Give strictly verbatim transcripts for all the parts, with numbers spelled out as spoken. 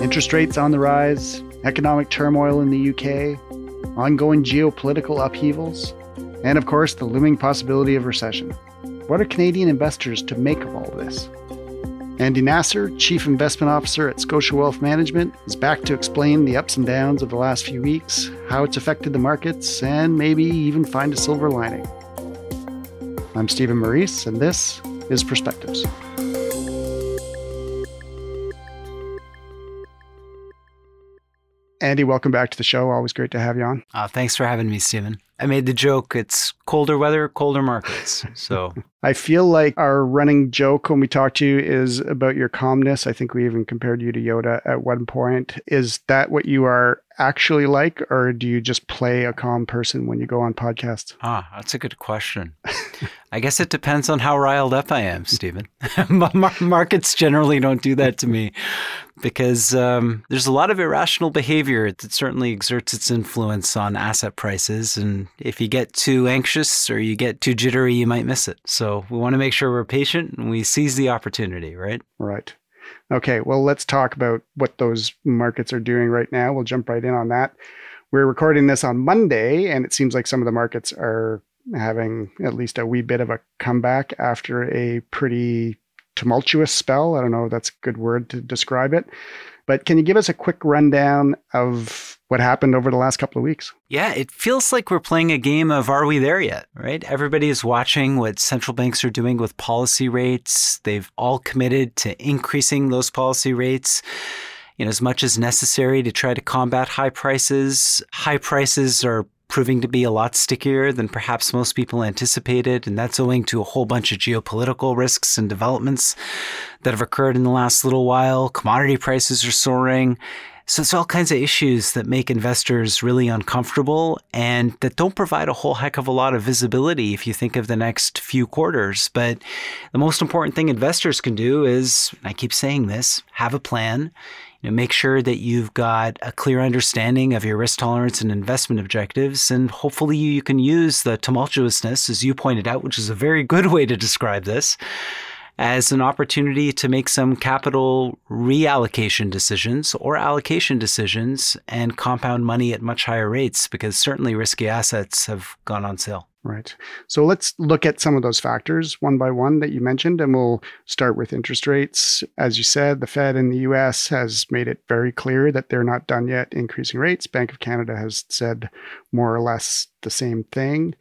Interest rates on the rise, economic turmoil in the U K, ongoing geopolitical upheavals, and of course, the looming possibility of recession. What are Canadian investors to make of all this? Andy Nasr, Chief Investment Officer at Scotia Wealth Management, is back to explain the ups and downs of the last few weeks, how it's affected the markets, and maybe even find a silver lining. I'm Stephen Maurice, and this is Perspectives. Andy, welcome back to the show. Always great to have you on. Uh, thanks for having me, Stephen. I made the joke, it's colder weather, colder markets. So I feel like our running joke when we talk to you is about your calmness. I think we even compared you to Yoda at one point. Is that what you are actually like, or do you just play a calm person when you go on podcasts? Ah, that's a good question. I guess it depends on how riled up I am, Stephen. Markets generally don't do that to me because um, there's a lot of irrational behavior that certainly exerts its influence on asset prices. And if you get too anxious or you get too jittery, you might miss it. So we want to make sure we're patient and we seize the opportunity, right? Right. Okay. Well, let's talk about what those markets are doing right now. We'll jump right in on that. We're recording this on Monday, and it seems like some of the markets are having at least a wee bit of a comeback after a pretty tumultuous spell. I don't know if that's a good word to describe it. But can you give us a quick rundown of what happened over the last couple of weeks? Yeah, it feels like we're playing a game of are we there yet, right? Everybody is watching what central banks are doing with policy rates. They've all committed to increasing those policy rates, you know, as much as necessary to try to combat high prices. High prices are proving to be a lot stickier than perhaps most people anticipated, and that's owing to a whole bunch of geopolitical risks and developments that have occurred in the last little while. Commodity prices are soaring. So it's all kinds of issues that make investors really uncomfortable and that don't provide a whole heck of a lot of visibility if you think of the next few quarters. But the most important thing investors can do is, and I keep saying this, have a plan. You know, make sure that you've got a clear understanding of your risk tolerance and investment objectives, and hopefully you can use the tumultuousness, as you pointed out, which is a very good way to describe this, as an opportunity to make some capital reallocation decisions or allocation decisions and compound money at much higher rates, because certainly risky assets have gone on sale. Right. So let's look at some of those factors one by one that you mentioned, and we'll start with interest rates. As you said, the Fed in the U S has made it very clear that they're not done yet increasing rates. Bank of Canada has said more or less the same thing.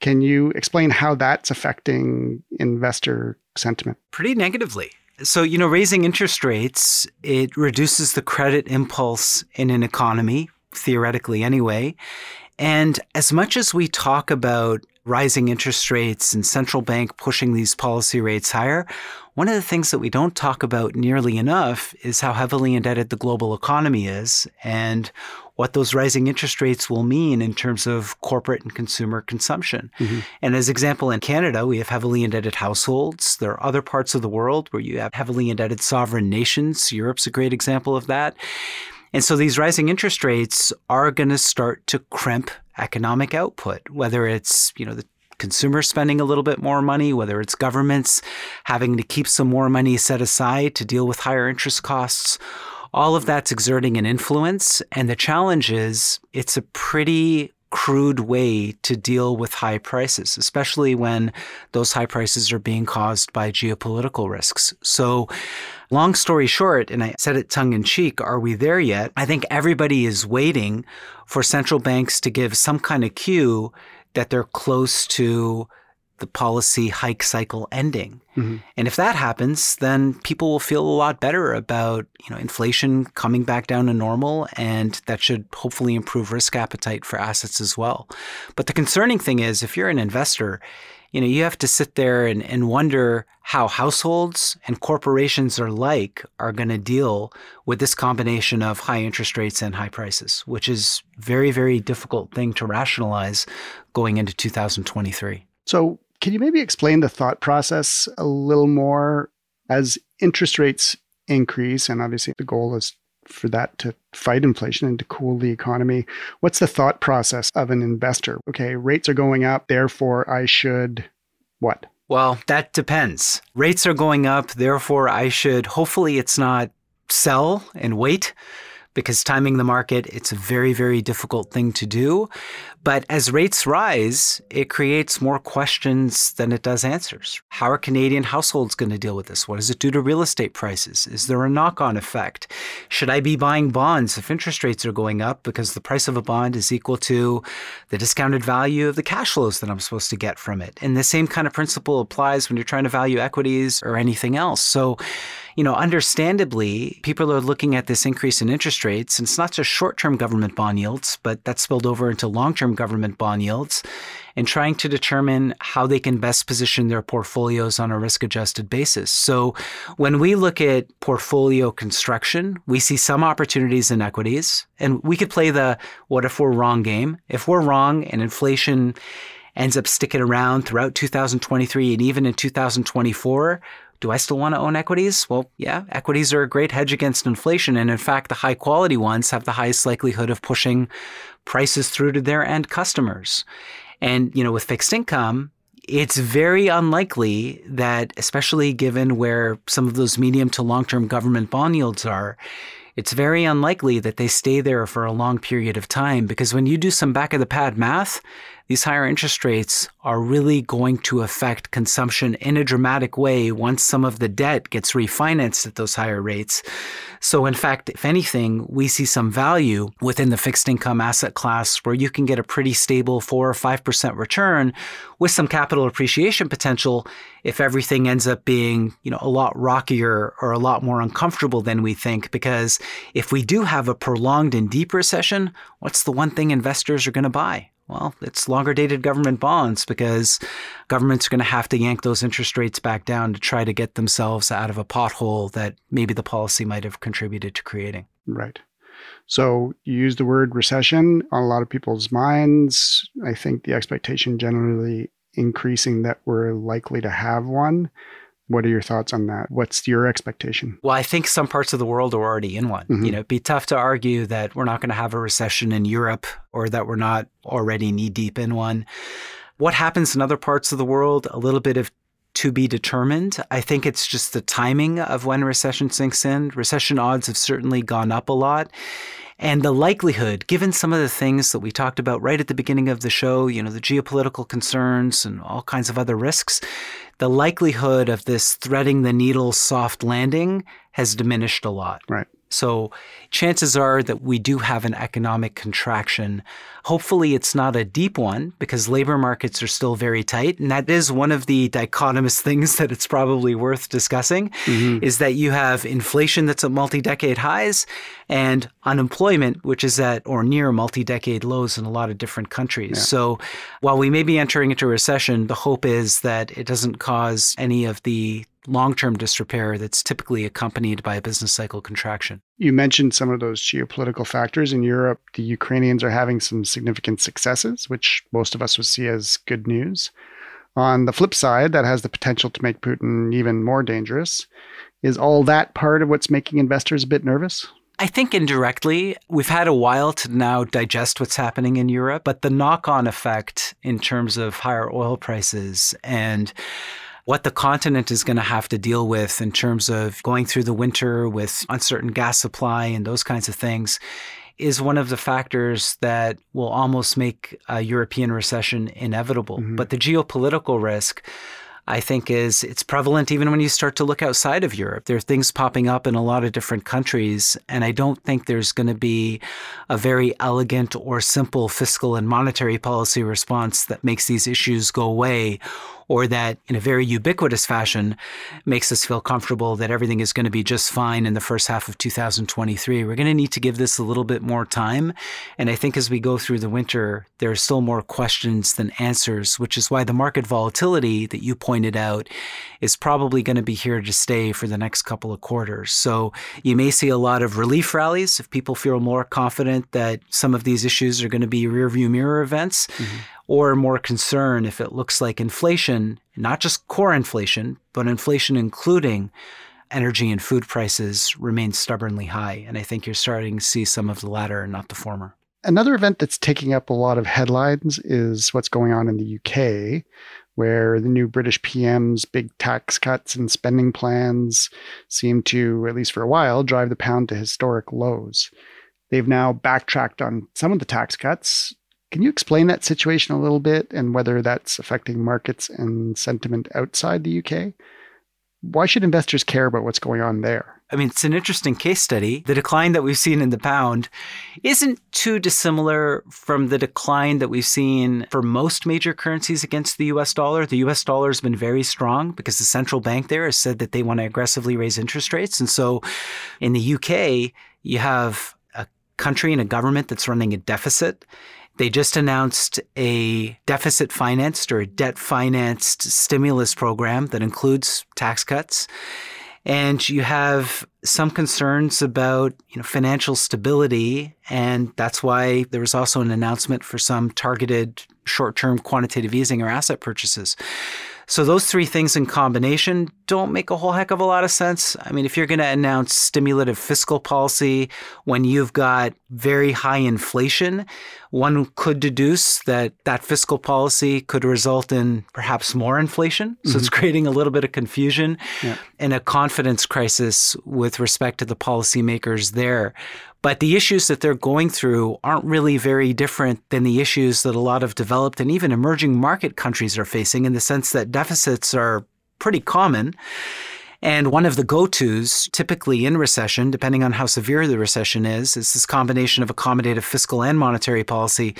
Can you explain how that's affecting investor sentiment? Pretty negatively. So, you know, raising interest rates, it reduces the credit impulse in an economy, theoretically anyway. And as much as we talk about rising interest rates and central bank pushing these policy rates higher, one of the things that we don't talk about nearly enough is how heavily indebted the global economy is and what those rising interest rates will mean in terms of corporate and consumer consumption. Mm-hmm. And as example, in Canada, we have heavily indebted households. There are other parts of the world where you have heavily indebted sovereign nations. Europe's a great example of that. And so these rising interest rates are going to start to crimp economic output, whether it's, you know, the consumer spending a little bit more money, whether it's governments having to keep some more money set aside to deal with higher interest costs. All of that's exerting an influence. And the challenge is it's a pretty crude way to deal with high prices, especially when those high prices are being caused by geopolitical risks. So long story short, and I said it tongue in cheek, are we there yet? I think everybody is waiting for central banks to give some kind of cue that they're close to the policy hike cycle ending. Mm-hmm. And if that happens, then people will feel a lot better about, you know, inflation coming back down to normal, and that should hopefully improve risk appetite for assets as well. But the concerning thing is, if you're an investor, you know, you have to sit there and, and wonder how households and corporations alike are going to deal with this combination of high interest rates and high prices, which is very, very difficult thing to rationalize going into two thousand twenty-three. So can you maybe explain the thought process a little more? As interest rates increase, and obviously the goal is for that to fight inflation and to cool the economy, what's the thought process of an investor? Okay, rates are going up, therefore I should what? Well, that depends. Rates are going up, therefore I should, hopefully it's not sell and wait, because timing the market, it's a very, very difficult thing to do. But as rates rise, it creates more questions than it does answers. How are Canadian households going to deal with this? What does it do to real estate prices? Is there a knock-on effect? Should I be buying bonds if interest rates are going up, because the price of a bond is equal to the discounted value of the cash flows that I'm supposed to get from it? And the same kind of principle applies when you're trying to value equities or anything else. So, you know, understandably, people are looking at this increase in interest rates, and it's not just short-term government bond yields, but that's spilled over into long-term government bond yields, and trying to determine how they can best position their portfolios on a risk-adjusted basis. So when we look at portfolio construction, we see some opportunities in equities, and we could play the what if we're wrong game. If we're wrong and inflation ends up sticking around throughout two thousand twenty-three and even in two thousand twenty-four, do I still want to own equities? Well, yeah, equities are a great hedge against inflation. And in fact, the high quality ones have the highest likelihood of pushing prices through to their end customers. And, you know, with fixed income, it's very unlikely that, especially given where some of those medium to long-term government bond yields are, it's very unlikely that they stay there for a long period of time, because when you do some back of the pad math, these higher interest rates are really going to affect consumption in a dramatic way once some of the debt gets refinanced at those higher rates. So in fact, if anything, we see some value within the fixed income asset class where you can get a pretty stable four or five percent return with some capital appreciation potential if everything ends up being, you know, a lot rockier or a lot more uncomfortable than we think. Because if we do have a prolonged and deep recession, what's the one thing investors are going to buy? Well, it's longer dated government bonds, because governments are going to have to yank those interest rates back down to try to get themselves out of a pothole that maybe the policy might have contributed to creating. Right. So you use the word recession on a lot of people's minds. I think the expectation generally increasing that we're likely to have one. What are your thoughts on that? What's your expectation? Well, I think some parts of the world are already in one. Mm-hmm. You know, it'd be tough to argue that we're not going to have a recession in Europe or that we're not already knee deep in one. What happens in other parts of the world, a little bit of to be determined. I think it's just the timing of when recession sinks in. Recession odds have certainly gone up a lot. And the likelihood, given some of the things that we talked about right at the beginning of the show, you know, the geopolitical concerns and all kinds of other risks, the likelihood of this threading the needle soft landing has diminished a lot. Right. So chances are that we do have an economic contraction. Hopefully it's not a deep one, because labor markets are still very tight. And that is one of the dichotomous things that it's probably worth discussing, mm-hmm. is that you have inflation that's at multi-decade highs and unemployment, which is at or near multi-decade lows in a lot of different countries. Yeah. So while we may be entering into a recession, the hope is that it doesn't cause any of the long-term disrepair that's typically accompanied by a business cycle contraction. You mentioned some of those geopolitical factors. In Europe, the Ukrainians are having some significant successes, which most of us would see as good news. On the flip side, that has the potential to make Putin even more dangerous. Is all that part of what's making investors a bit nervous? I think indirectly, we've had a while to now digest what's happening in Europe, but the knock-on effect in terms of higher oil prices and what the continent is going to have to deal with in terms of going through the winter with uncertain gas supply and those kinds of things is one of the factors that will almost make a European recession inevitable. Mm-hmm. But the geopolitical risk, I think, is it's prevalent even when you start to look outside of Europe. There are things popping up in a lot of different countries, and I don't think there's going to be a very elegant or simple fiscal and monetary policy response that makes these issues go away, or that in a very ubiquitous fashion makes us feel comfortable that everything is going to be just fine in the first half of two thousand twenty-three. We're going to need to give this a little bit more time. And I think as we go through the winter, there are still more questions than answers, which is why the market volatility that you pointed out is probably going to be here to stay for the next couple of quarters. So you may see a lot of relief rallies if people feel more confident that some of these issues are going to be rearview mirror events. Mm-hmm. Or more concern if it looks like inflation, not just core inflation, but inflation including energy and food prices, remains stubbornly high. And I think you're starting to see some of the latter and not the former. Another event that's taking up a lot of headlines is what's going on in the U K, where the new British P M's big tax cuts and spending plans seem to, at least for a while, drive the pound to historic lows. They've now backtracked on some of the tax cuts. Can you explain that situation a little bit and whether that's affecting markets and sentiment outside the U K? Why should investors care about what's going on there? I mean, it's an interesting case study. The decline that we've seen in the pound isn't too dissimilar from the decline that we've seen for most major currencies against the U S dollar. The U S dollar has been very strong because the central bank there has said that they want to aggressively raise interest rates. And so in the U K, you have a country and a government that's running a deficit. They just announced a deficit-financed or a debt-financed stimulus program that includes tax cuts. And you have some concerns about, you know, financial stability, and that's why there was also an announcement for some targeted short-term quantitative easing or asset purchases. So those three things in combination don't make a whole heck of a lot of sense. I mean, if you're going to announce stimulative fiscal policy when you've got very high inflation, one could deduce that that fiscal policy could result in perhaps more inflation. So mm-hmm. it's creating a little bit of confusion yeah. and a confidence crisis with respect to the policymakers there. But the issues that they're going through aren't really very different than the issues that a lot of developed and even emerging market countries are facing, in the sense that deficits are pretty common. And one of the go-tos, typically in recession, depending on how severe the recession is, is this combination of accommodative fiscal and monetary policy.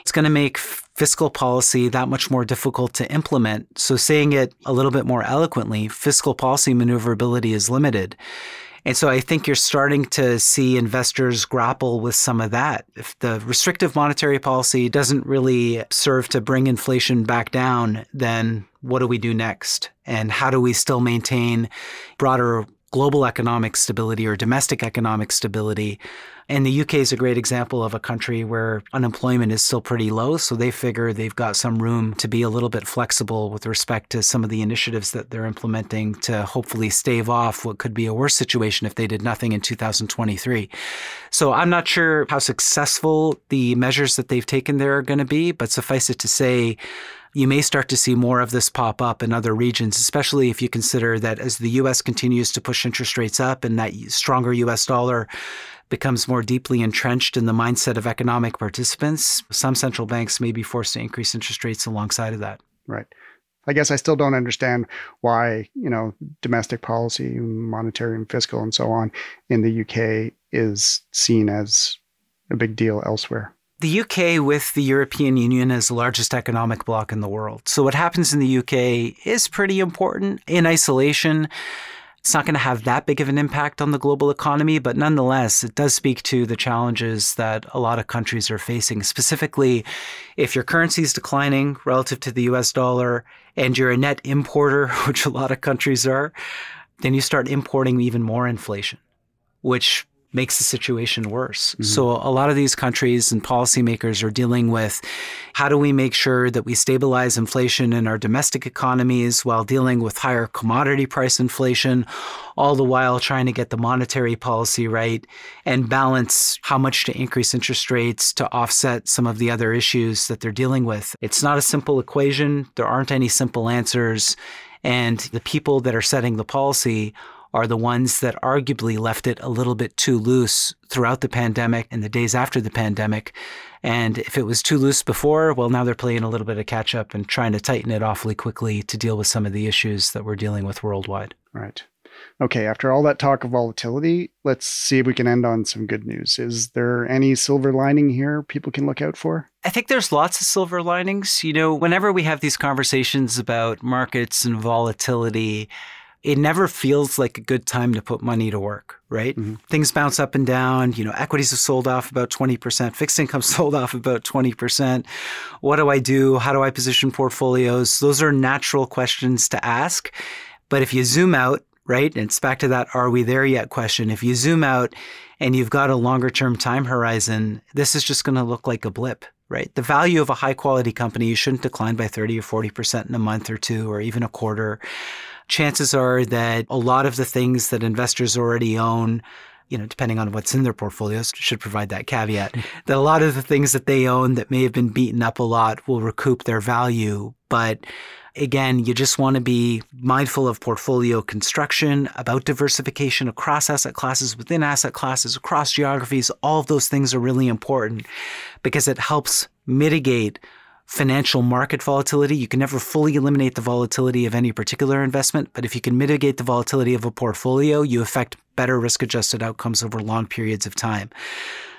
It's going to make fiscal policy that much more difficult to implement. So saying it a little bit more eloquently, fiscal policy maneuverability is limited. And so I think you're starting to see investors grapple with some of that. If the restrictive monetary policy doesn't really serve to bring inflation back down, then what do we do next? And how do we still maintain broader global economic stability or domestic economic stability? And the U K is a great example of a country where unemployment is still pretty low, so they figure they've got some room to be a little bit flexible with respect to some of the initiatives that they're implementing to hopefully stave off what could be a worse situation if they did nothing in two thousand twenty-three. So I'm not sure how successful the measures that they've taken there are going to be, but suffice it to say, you may start to see more of this pop up in other regions, especially if you consider that as the U S continues to push interest rates up and that stronger U S dollar becomes more deeply entrenched in the mindset of economic participants, some central banks may be forced to increase interest rates alongside of that. Right. I guess I still don't understand why, you know, domestic policy, monetary and fiscal and so on in the U K is seen as a big deal elsewhere. The U K, with the European Union, is the largest economic bloc in the world. So what happens in the U K is pretty important. In isolation, it's not going to have that big of an impact on the global economy, but nonetheless, it does speak to the challenges that a lot of countries are facing. Specifically, if your currency is declining relative to the U S dollar and you're a net importer, which a lot of countries are, then you start importing even more inflation, which makes the situation worse. Mm-hmm. So a lot of these countries and policymakers are dealing with, how do we make sure that we stabilize inflation in our domestic economies while dealing with higher commodity price inflation, all the while trying to get the monetary policy right and balance how much to increase interest rates to offset some of the other issues that they're dealing with. It's not a simple equation. There aren't any simple answers. And the people that are setting the policy are the ones that arguably left it a little bit too loose throughout the pandemic and the days after the pandemic. And if it was too loose before, well, now they're playing a little bit of catch up and trying to tighten it awfully quickly to deal with some of the issues that we're dealing with worldwide. Right. Okay. After all that talk of volatility, let's see if we can end on some good news. Is there any silver lining here people can look out for? I think there's lots of silver linings. You know, whenever we have these conversations about markets and volatility, it never feels like a good time to put money to work, right? Mm-hmm. Things bounce up and down. You know, equities have sold off about twenty percent. Fixed income sold off about twenty percent. What do I do? How do I position portfolios? Those are natural questions to ask. But if you zoom out, right, and it's back to that are we there yet question. If you zoom out and you've got a longer term time horizon, this is just going to look like a blip. Right? The value of a high quality company shouldn't decline by thirty or forty percent in a month or two or even a quarter. Chances are that a lot of the things that investors already own, you know, depending on what's in their portfolios, should provide that caveat, that a lot of the things that they own that may have been beaten up a lot will recoup their value. But again, you just want to be mindful of portfolio construction, about diversification across asset classes, within asset classes, across geographies. All of those things are really important because it helps mitigate financial market volatility. You can never fully eliminate the volatility of any particular investment, but if you can mitigate the volatility of a portfolio, you affect better risk-adjusted outcomes over long periods of time.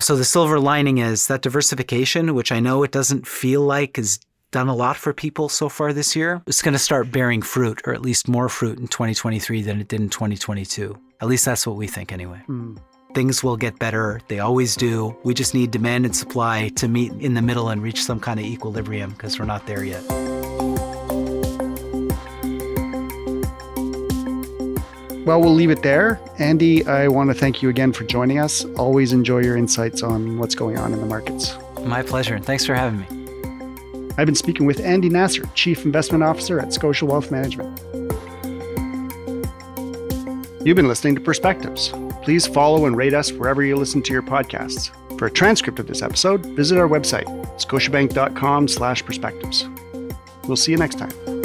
So the silver lining is that diversification, which I know it doesn't feel like is done a lot for people so far this year, it's going to start bearing fruit, or at least more fruit in twenty twenty-three than it did in twenty twenty-two. At least that's what we think anyway. Mm. Things will get better. They always do. We just need demand and supply to meet in the middle and reach some kind of equilibrium, because we're not there yet. Well, we'll leave it there. Andy, I want to thank you again for joining us. Always enjoy your insights on what's going on in the markets. My pleasure. And thanks for having me. I've been speaking with Andy Nasr, Chief Investment Officer at Scotia Wealth Management. You've been listening to Perspectives. Please follow and rate us wherever you listen to your podcasts. For a transcript of this episode, visit our website, scotiabank dot com slash perspectives. We'll see you next time.